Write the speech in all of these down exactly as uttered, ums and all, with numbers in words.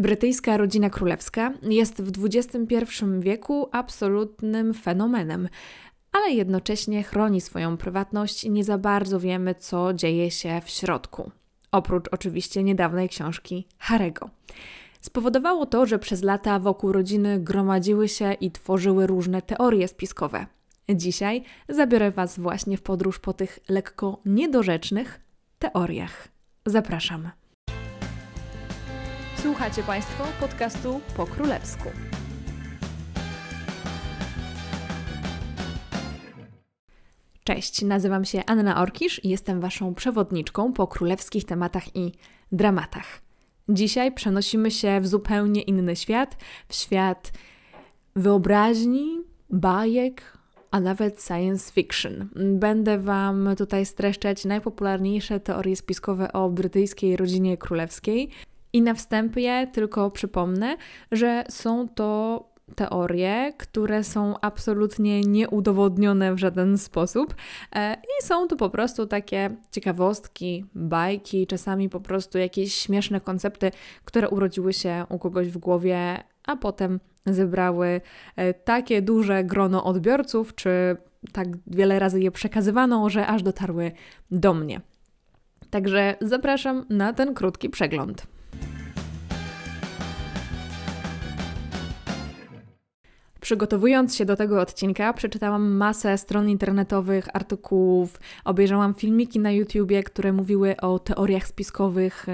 Brytyjska rodzina królewska jest w dwudziestym pierwszym wieku absolutnym fenomenem, ale jednocześnie chroni swoją prywatność i nie za bardzo wiemy, co dzieje się w środku. Oprócz oczywiście niedawnej książki Harry'ego. Spowodowało to, że przez lata wokół rodziny gromadziły się i tworzyły różne teorie spiskowe. Dzisiaj zabiorę Was właśnie w podróż po tych lekko niedorzecznych teoriach. Zapraszam. Słuchacie Państwo podcastu Po Królewsku. Cześć, nazywam się Anna Orkisz i jestem Waszą przewodniczką po królewskich tematach i dramatach. Dzisiaj przenosimy się w zupełnie inny świat, w świat wyobraźni, bajek, a nawet science fiction. Będę Wam tutaj streszczać najpopularniejsze teorie spiskowe o brytyjskiej rodzinie królewskiej. I na wstępie tylko przypomnę, że są to teorie, które są absolutnie nieudowodnione w żaden sposób i są to po prostu takie ciekawostki, bajki, czasami po prostu jakieś śmieszne koncepty, które urodziły się u kogoś w głowie, a potem zebrały takie duże grono odbiorców, czy tak wiele razy je przekazywano, że aż dotarły do mnie. Także zapraszam na ten krótki przegląd. Przygotowując się do tego odcinka, przeczytałam masę stron internetowych, artykułów, obejrzałam filmiki na YouTubie, które mówiły o teoriach spiskowych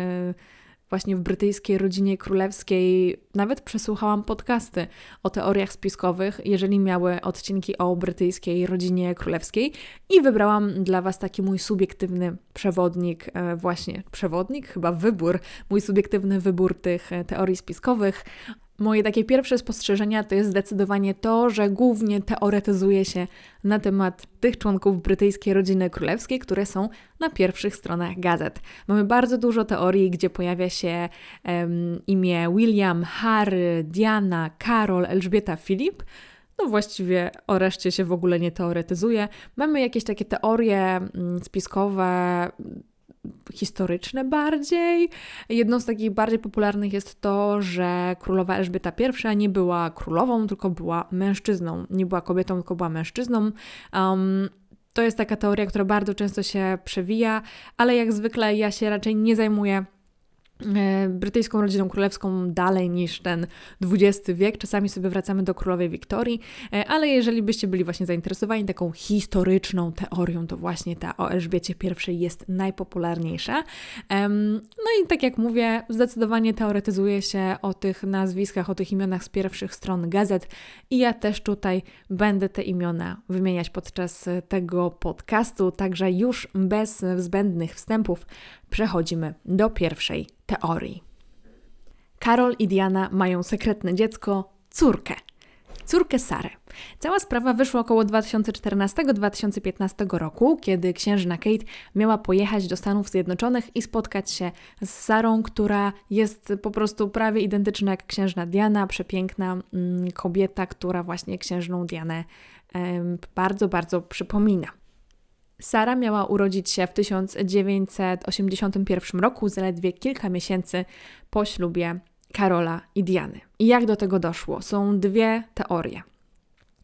właśnie w brytyjskiej rodzinie królewskiej. Nawet przesłuchałam podcasty o teoriach spiskowych, jeżeli miały odcinki o brytyjskiej rodzinie królewskiej i wybrałam dla Was taki mój subiektywny przewodnik, właśnie przewodnik, chyba wybór, mój subiektywny wybór tych teorii spiskowych. Moje takie pierwsze spostrzeżenia to jest zdecydowanie to, że głównie teoretyzuje się na temat tych członków brytyjskiej rodziny królewskiej, które są na pierwszych stronach gazet. Mamy bardzo dużo teorii, gdzie pojawia się um, imię William, Harry, Diana, Karol, Elżbieta, Filip. No właściwie o reszcie się w ogóle nie teoretyzuje. Mamy jakieś takie teorie spiskowe, historyczne bardziej. Jedną z takich bardziej popularnych jest to, że królowa Elżbieta pierwsza nie była królową, tylko była mężczyzną. Nie była kobietą, tylko była mężczyzną. Um, to jest taka teoria, która bardzo często się przewija, ale jak zwykle ja się raczej nie zajmuję brytyjską rodziną królewską dalej niż ten dwudziesty wiek. Czasami sobie wracamy do królowej Wiktorii, ale jeżeli byście byli właśnie zainteresowani taką historyczną teorią, to właśnie ta o Elżbiecie pierwszej jest najpopularniejsza. No i tak jak mówię, zdecydowanie teoretyzuje się o tych nazwiskach, o tych imionach z pierwszych stron gazet i ja też tutaj będę te imiona wymieniać podczas tego podcastu, także już bez zbędnych wstępów przechodzimy do pierwszej teorii. Karol i Diana mają sekretne dziecko, córkę. Córkę Sarę. Cała sprawa wyszła około dwa tysiące czternastego do dwa tysiące piętnastego roku, kiedy księżna Kate miała pojechać do Stanów Zjednoczonych i spotkać się z Sarą, która jest po prostu prawie identyczna jak księżna Diana, przepiękna mm, kobieta, która właśnie księżną Dianę em, bardzo, bardzo przypomina. Sara miała urodzić się w tysiąc dziewięćset osiemdziesiątym pierwszym roku, zaledwie kilka miesięcy po ślubie Karola i Diany. I jak do tego doszło? Są dwie teorie.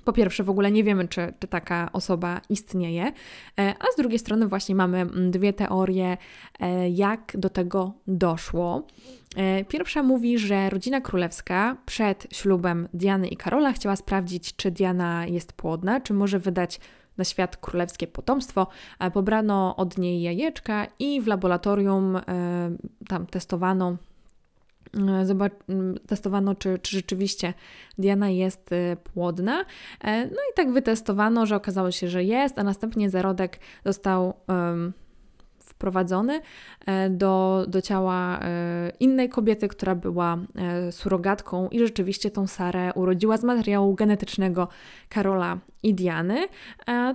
Po pierwsze, w ogóle nie wiemy, czy, czy taka osoba istnieje, a z drugiej strony właśnie mamy dwie teorie, jak do tego doszło. Pierwsza mówi, że rodzina królewska przed ślubem Diany i Karola chciała sprawdzić, czy Diana jest płodna, czy może wydać na świat królewskie potomstwo. Pobrano od niej jajeczka i w laboratorium y, tam testowano, y, zobacz, y, testowano czy, czy rzeczywiście Diana jest y, płodna. Y, no i tak wytestowano, że okazało się, że jest, a następnie zarodek został y, wprowadzony do, do ciała innej kobiety, która była surogatką i rzeczywiście tą Sarę urodziła z materiału genetycznego Karola i Diany,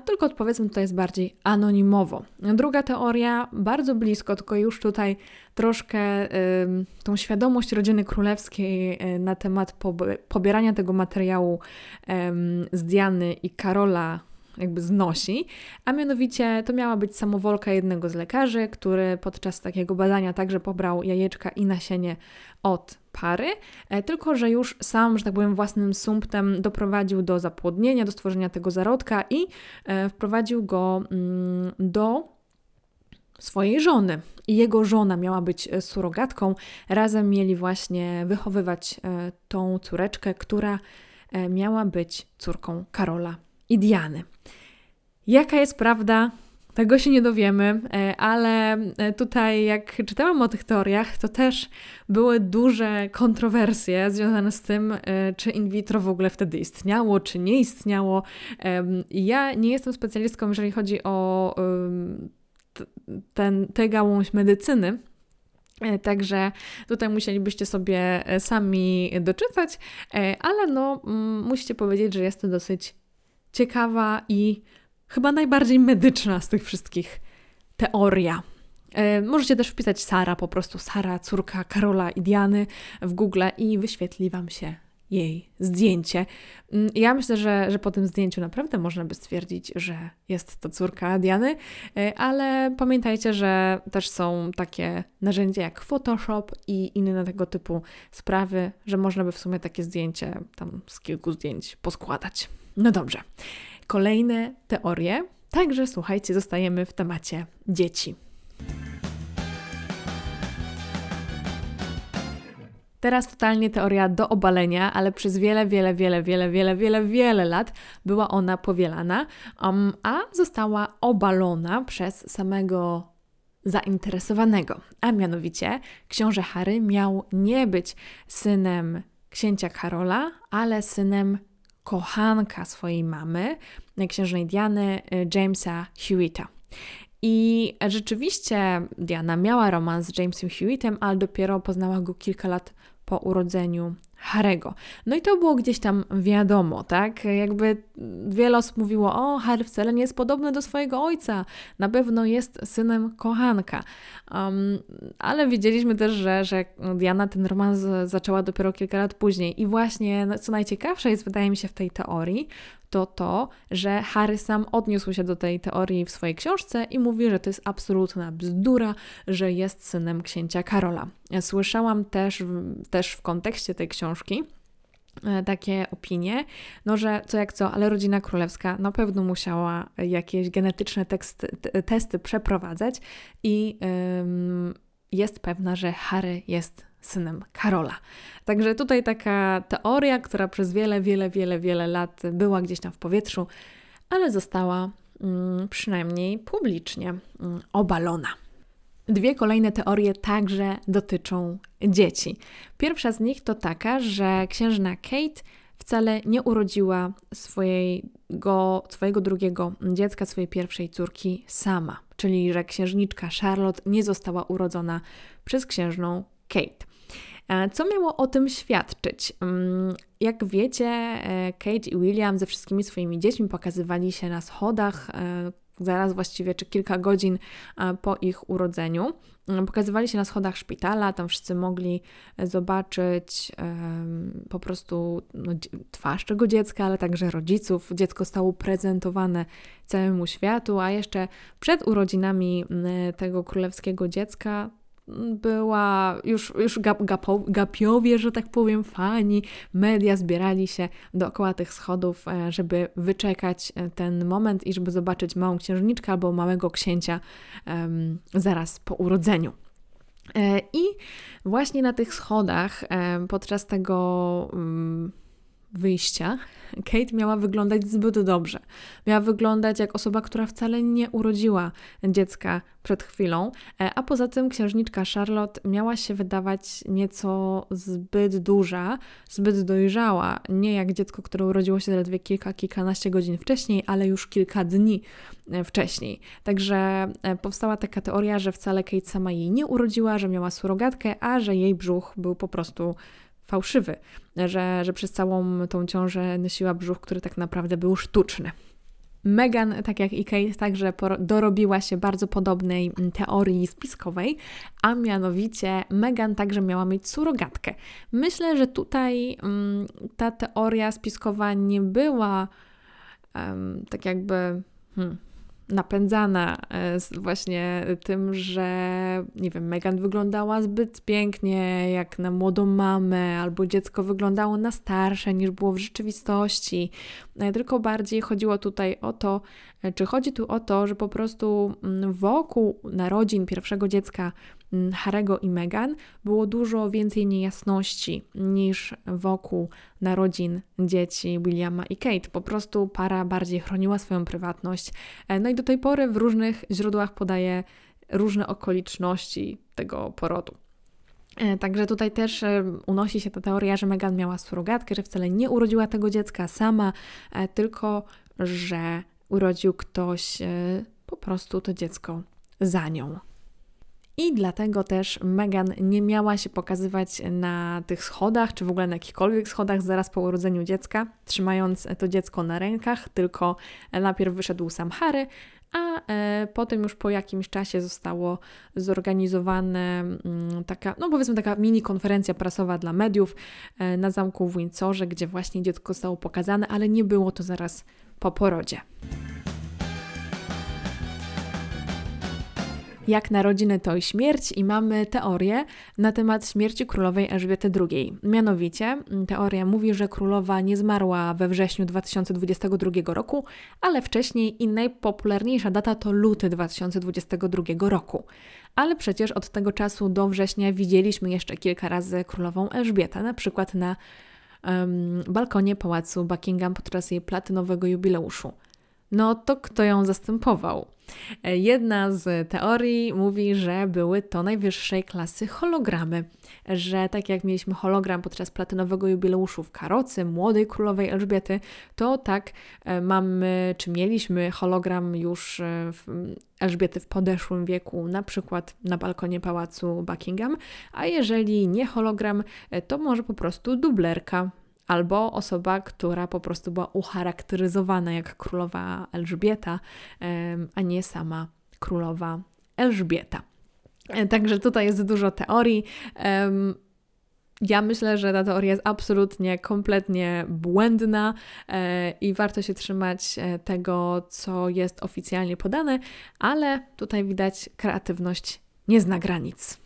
tylko odpowiedzmy, to jest bardziej anonimowo. Druga teoria, bardzo blisko, tylko już tutaj troszkę tą świadomość rodziny królewskiej na temat pobierania tego materiału z Diany i Karola jakby znosi, a mianowicie to miała być samowolka jednego z lekarzy, który podczas takiego badania także pobrał jajeczka i nasienie od pary, tylko że już sam, że tak powiem, własnym sumptem doprowadził do zapłodnienia, do stworzenia tego zarodka i wprowadził go do swojej żony. I jego żona miała być surogatką. Razem mieli właśnie wychowywać tą córeczkę, która miała być córką Karola i Diany. Jaka jest prawda? Tego się nie dowiemy, ale tutaj jak czytałam o tych teoriach, to też były duże kontrowersje związane z tym, czy in vitro w ogóle wtedy istniało, czy nie istniało. Ja nie jestem specjalistką, jeżeli chodzi o ten, tę gałąź medycyny, także tutaj musielibyście sobie sami doczytać, ale no musicie powiedzieć, że jest to dosyć ciekawa i chyba najbardziej medyczna z tych wszystkich teoria. E, możecie też wpisać Sara, po prostu Sara, córka Karola i Diany w Google i wyświetli Wam się jej zdjęcie. Ja myślę, że, że po tym zdjęciu naprawdę można by stwierdzić, że jest to córka Diany, ale pamiętajcie, że też są takie narzędzia jak Photoshop i inne tego typu sprawy, że można by w sumie takie zdjęcie tam z kilku zdjęć poskładać. No dobrze. Kolejne teorie, także słuchajcie, zostajemy w temacie dzieci. Teraz totalnie teoria do obalenia, ale przez wiele, wiele, wiele, wiele, wiele, wiele, wiele lat była ona powielana, um, a została obalona przez samego zainteresowanego, a mianowicie książę Harry miał nie być synem księcia Karola, ale synem kochanka swojej mamy, księżnej Diany, Jamesa Hewitta. I rzeczywiście Diana miała romans z Jamesem Hewittem, ale dopiero poznała go kilka lat po urodzeniu Harry'ego. No i to było gdzieś tam wiadomo, tak? Jakby wiele osób mówiło, o, Harry wcale nie jest podobny do swojego ojca, na pewno jest synem kochanka. Um, ale wiedzieliśmy też, że, że Diana ten romans zaczęła dopiero kilka lat później. I właśnie, co najciekawsze jest, wydaje mi się, w tej teorii, to to, że Harry sam odniósł się do tej teorii w swojej książce i mówi, że to jest absolutna bzdura, że jest synem księcia Karola. Słyszałam też, też w kontekście tej książki takie opinie, no że co jak co, ale rodzina królewska na pewno musiała jakieś genetyczne teksty, testy przeprowadzać i ym, jest pewna, że Harry jest synem Karola. Także tutaj taka teoria, która przez wiele, wiele, wiele, wiele lat była gdzieś tam w powietrzu, ale została mm, przynajmniej publicznie mm, obalona. Dwie kolejne teorie także dotyczą dzieci. Pierwsza z nich to taka, że księżna Kate wcale nie urodziła swojego, swojego drugiego dziecka, swojej pierwszej córki sama, czyli że księżniczka Charlotte nie została urodzona przez księżną Kate. Co miało o tym świadczyć? Jak wiecie, Kate i William ze wszystkimi swoimi dziećmi pokazywali się na schodach, zaraz właściwie czy kilka godzin po ich urodzeniu. Pokazywali się na schodach szpitala, tam wszyscy mogli zobaczyć um, po prostu no, twarz tego dziecka, ale także rodziców. Dziecko stało prezentowane całemu światu, a jeszcze przed urodzinami tego królewskiego dziecka była już, już gap, gapo, gapiowie, że tak powiem, fani, media zbierali się dookoła tych schodów, żeby wyczekać ten moment i żeby zobaczyć małą księżniczkę albo małego księcia um, zaraz po urodzeniu. E, I właśnie na tych schodach e, podczas tego Um, wyjścia, Kate miała wyglądać zbyt dobrze. Miała wyglądać jak osoba, która wcale nie urodziła dziecka przed chwilą, a poza tym księżniczka Charlotte miała się wydawać nieco zbyt duża, zbyt dojrzała. Nie jak dziecko, które urodziło się zaledwie kilka, kilkanaście godzin wcześniej, ale już kilka dni wcześniej. Także powstała taka teoria, że wcale Kate sama jej nie urodziła, że miała surogatkę, a że jej brzuch był po prostu fałszywy, że, że przez całą tą ciążę nosiła brzuch, który tak naprawdę był sztuczny. Meghan, tak jak i Kate, także dorobiła się bardzo podobnej teorii spiskowej, a mianowicie Meghan także miała mieć surogatkę. Myślę, że tutaj mm, ta teoria spiskowa nie była um, tak jakby hmm, napędzana właśnie tym, że nie wiem, Meghan wyglądała zbyt pięknie jak na młodą mamę, albo dziecko wyglądało na starsze niż było w rzeczywistości. Tylko bardziej chodziło tutaj o to, czy chodzi tu o to, że po prostu wokół narodzin pierwszego dziecka Harry'ego i Meghan było dużo więcej niejasności niż wokół narodzin dzieci Williama i Kate. Po prostu para bardziej chroniła swoją prywatność. No i do tej pory w różnych źródłach podaje różne okoliczności tego porodu. Także tutaj też unosi się ta teoria, że Meghan miała surogatkę, że wcale nie urodziła tego dziecka sama, tylko że urodził ktoś po prostu to dziecko za nią. I dlatego też Meghan nie miała się pokazywać na tych schodach, czy w ogóle na jakichkolwiek schodach zaraz po urodzeniu dziecka, trzymając to dziecko na rękach, tylko najpierw wyszedł sam Harry, a e, potem już po jakimś czasie zostało zorganizowane m, taka, no powiedzmy taka mini konferencja prasowa dla mediów e, na zamku w Windsorze, gdzie właśnie dziecko zostało pokazane, ale nie było to zaraz po porodzie. Jak narodziny, to i śmierć, i mamy teorię na temat śmierci królowej Elżbiety drugiej. Mianowicie teoria mówi, że królowa nie zmarła we wrześniu dwa tysiące dwudziestego drugiego roku, ale wcześniej i najpopularniejsza data to luty dwa tysiące dwudziestego drugiego roku. Ale przecież od tego czasu do września widzieliśmy jeszcze kilka razy królową Elżbietę, na przykład na um, balkonie pałacu Buckingham podczas jej platynowego jubileuszu. No to kto ją zastępował? Jedna z teorii mówi, że były to najwyższej klasy hologramy, że tak jak mieliśmy hologram podczas platynowego jubileuszu w karocy młodej królowej Elżbiety, to tak mamy, czy mieliśmy hologram już w Elżbiety w podeszłym wieku, na przykład na balkonie pałacu Buckingham, a jeżeli nie hologram, to może po prostu dublerka. Albo osoba, która po prostu była ucharakteryzowana jak królowa Elżbieta, a nie sama królowa Elżbieta. Także tutaj jest dużo teorii. Ja myślę, że ta teoria jest absolutnie, kompletnie błędna i warto się trzymać tego, co jest oficjalnie podane, ale tutaj widać, kreatywność nie zna granic.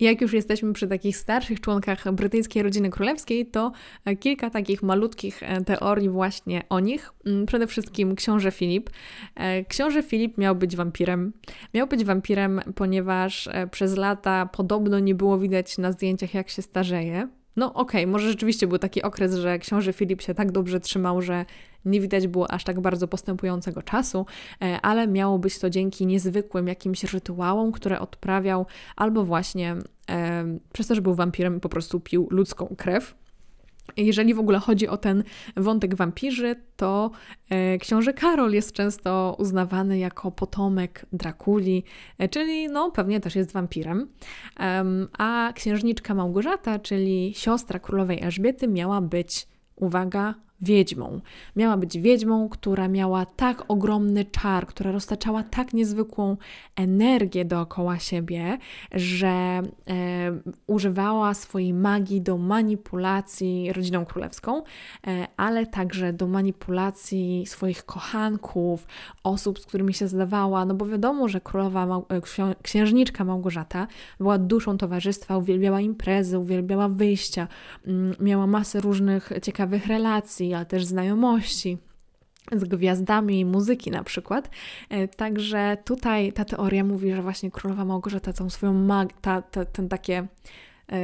Jak już jesteśmy przy takich starszych członkach brytyjskiej rodziny królewskiej, to kilka takich malutkich teorii właśnie o nich. Przede wszystkim książę Filip. Książę Filip miał być wampirem. Miał być wampirem, ponieważ przez lata podobno nie było widać na zdjęciach, jak się starzeje. No okej, okay, może rzeczywiście był taki okres, że książę Filip się tak dobrze trzymał, że nie widać było aż tak bardzo postępującego czasu, ale miało być to dzięki niezwykłym jakimś rytuałom, które odprawiał, albo właśnie e, przez to, że był wampirem, po prostu pił ludzką krew. Jeżeli w ogóle chodzi o ten wątek wampirzy, to e, książę Karol jest często uznawany jako potomek Drakuli, e, czyli no pewnie też jest wampirem. E, a księżniczka Małgorzata, czyli siostra królowej Elżbiety, miała być, uwaga, wiedźmą. Miała być wiedźmą, która miała tak ogromny czar, która roztaczała tak niezwykłą energię dookoła siebie, że e, używała swojej magii do manipulacji rodziną królewską, e, ale także do manipulacji swoich kochanków, osób, z którymi się zdawała, no bo wiadomo, że królowa, Mał- ksią- księżniczka Małgorzata była duszą towarzystwa, uwielbiała imprezy, uwielbiała wyjścia, m- miała masę różnych ciekawych relacji, ale też znajomości z gwiazdami muzyki na przykład. Także tutaj ta teoria mówi, że właśnie królowa Małgorzata tą swoją magię, ta, ta, ten takie... Yy,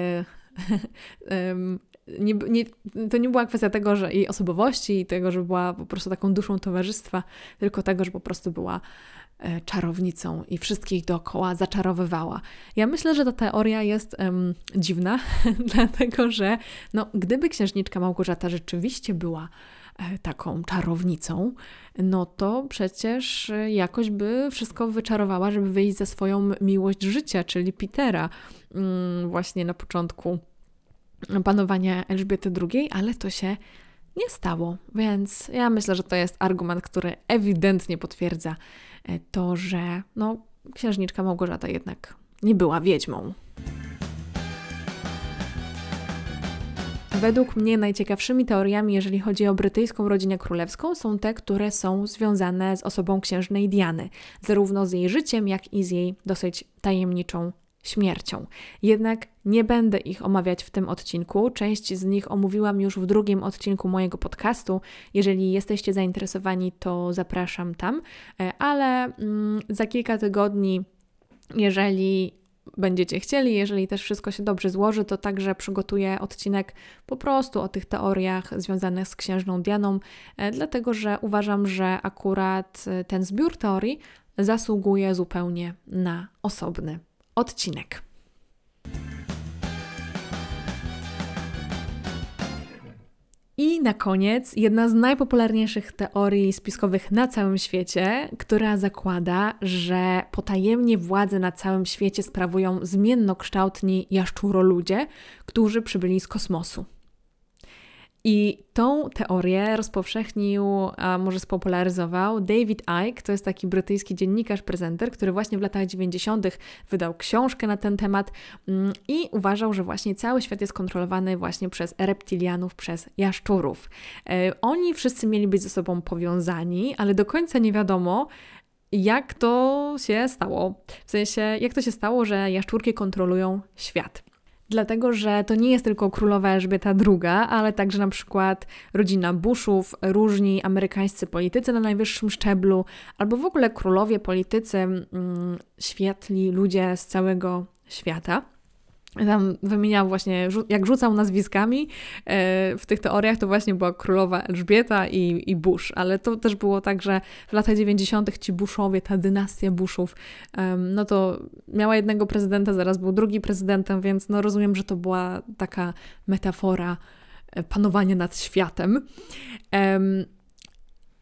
yy, nie, nie, to nie była kwestia tego, że jej osobowości i tego, że była po prostu taką duszą towarzystwa, tylko tego, że po prostu była yy, czarownicą i wszystkich dookoła zaczarowywała. Ja myślę, że ta teoria jest yy, dziwna, dlatego że no, gdyby księżniczka Małgorzata rzeczywiście była yy, taką czarownicą, no to przecież jakoś by wszystko wyczarowała, żeby wyjść ze swoją miłość życia, czyli Petera yy, właśnie na początku panowania Elżbiety drugiej, ale to się nie stało, więc ja myślę, że to jest argument, który ewidentnie potwierdza to, że no, księżniczka Małgorzata jednak nie była wiedźmą. Według mnie najciekawszymi teoriami, jeżeli chodzi o brytyjską rodzinę królewską, są te, które są związane z osobą księżnej Diany, zarówno z jej życiem, jak i z jej dosyć tajemniczą śmiercią. Jednak nie będę ich omawiać w tym odcinku. Część z nich omówiłam już w drugim odcinku mojego podcastu. Jeżeli jesteście zainteresowani, to zapraszam tam. Ale mm, za kilka tygodni, jeżeli będziecie chcieli, jeżeli też wszystko się dobrze złoży, to także przygotuję odcinek po prostu o tych teoriach związanych z księżną Dianą, dlatego że uważam, że akurat ten zbiór teorii zasługuje zupełnie na osobny odcinek. I na koniec jedna z najpopularniejszych teorii spiskowych na całym świecie, która zakłada, że potajemnie władzę na całym świecie sprawują zmiennokształtni jaszczuroludzie, którzy przybyli z kosmosu. I tą teorię rozpowszechnił, a może spopularyzował David Icke, to jest taki brytyjski dziennikarz, prezenter, który właśnie w latach dziewięćdziesiątych wydał książkę na ten temat i uważał, że właśnie cały świat jest kontrolowany właśnie przez reptilianów, przez jaszczurów. Oni wszyscy mieli być ze sobą powiązani, ale do końca nie wiadomo, jak to się stało. W sensie, jak to się stało, że jaszczurki kontrolują świat. Dlatego, że to nie jest tylko królowa Elżbieta druga, ale także na przykład rodzina Bushów, różni amerykańscy politycy na najwyższym szczeblu, albo w ogóle królowie, politycy, świetli ludzie z całego świata. Tam wymieniał właśnie, jak rzucał nazwiskami w tych teoriach, to właśnie była królowa Elżbieta i, i Bush, ale to też było tak, że w latach dziewięćdziesiątych ci Bushowie, ta dynastia Bushów, no to miała jednego prezydenta, zaraz był drugi prezydentem, więc no rozumiem, że to była taka metafora panowania nad światem.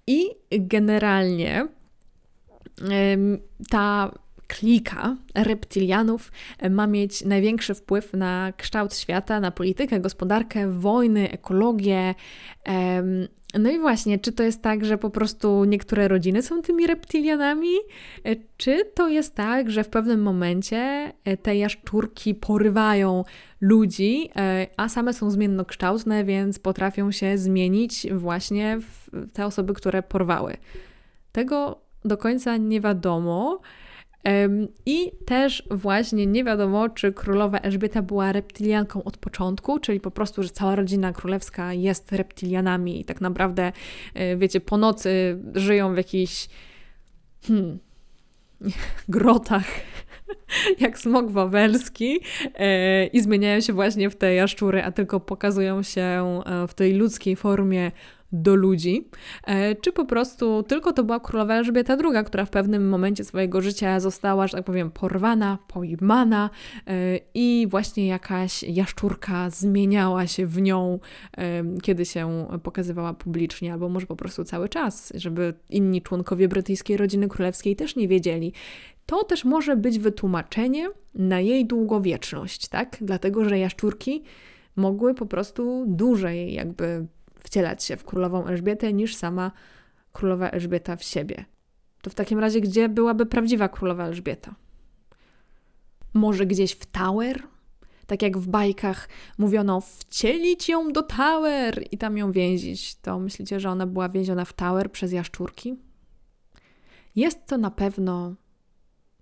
I generalnie ta klika reptilianów ma mieć największy wpływ na kształt świata, na politykę, gospodarkę, wojny, ekologię. No i właśnie, czy to jest tak, że po prostu niektóre rodziny są tymi reptilianami? Czy to jest tak, że w pewnym momencie te jaszczurki porywają ludzi, a same są zmiennokształtne, więc potrafią się zmienić właśnie w te osoby, które porwały? Tego do końca nie wiadomo. I też właśnie nie wiadomo, czy królowa Elżbieta była reptilianką od początku, czyli po prostu, że cała rodzina królewska jest reptilianami i tak naprawdę, wiecie, po nocy żyją w jakichś hmm, grotach, jak smok wawelski i zmieniają się właśnie w te jaszczury, a tylko pokazują się w tej ludzkiej formie do ludzi, czy po prostu tylko to była królowa Elżbieta druga, która w pewnym momencie swojego życia została, że tak powiem, porwana, pojmana i właśnie jakaś jaszczurka zmieniała się w nią, kiedy się pokazywała publicznie, albo może po prostu cały czas, żeby inni członkowie brytyjskiej rodziny królewskiej też nie wiedzieli. To też może być wytłumaczenie na jej długowieczność, tak? Dlatego, że jaszczurki mogły po prostu dłużej jakby wcielać się w królową Elżbietę niż sama królowa Elżbieta w siebie. To w takim razie gdzie byłaby prawdziwa królowa Elżbieta? Może gdzieś w Tower? Tak jak w bajkach mówiono, wcielić ją do Tower i tam ją więzić. To myślicie, że ona była więziona w Tower przez jaszczurki? Jest to na pewno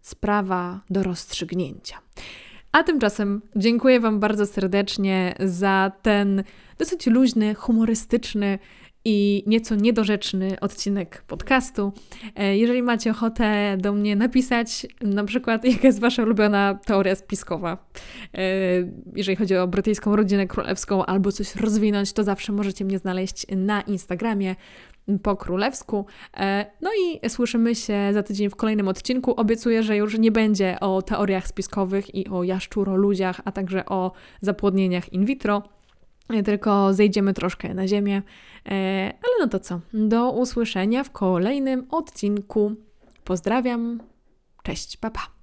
sprawa do rozstrzygnięcia. A tymczasem dziękuję Wam bardzo serdecznie za ten dosyć luźny, humorystyczny i nieco niedorzeczny odcinek podcastu. Jeżeli macie ochotę do mnie napisać, na przykład jaka jest Wasza ulubiona teoria spiskowa, jeżeli chodzi o brytyjską rodzinę królewską, albo coś rozwinąć, to zawsze możecie mnie znaleźć na Instagramie po królewsku. No i słyszymy się za tydzień w kolejnym odcinku. Obiecuję, że już nie będzie o teoriach spiskowych i o jaszczuroludziach, a także o zapłodnieniach in vitro. Tylko zejdziemy troszkę na ziemię. Ale no to co? Do usłyszenia w kolejnym odcinku. Pozdrawiam. Cześć, pa pa.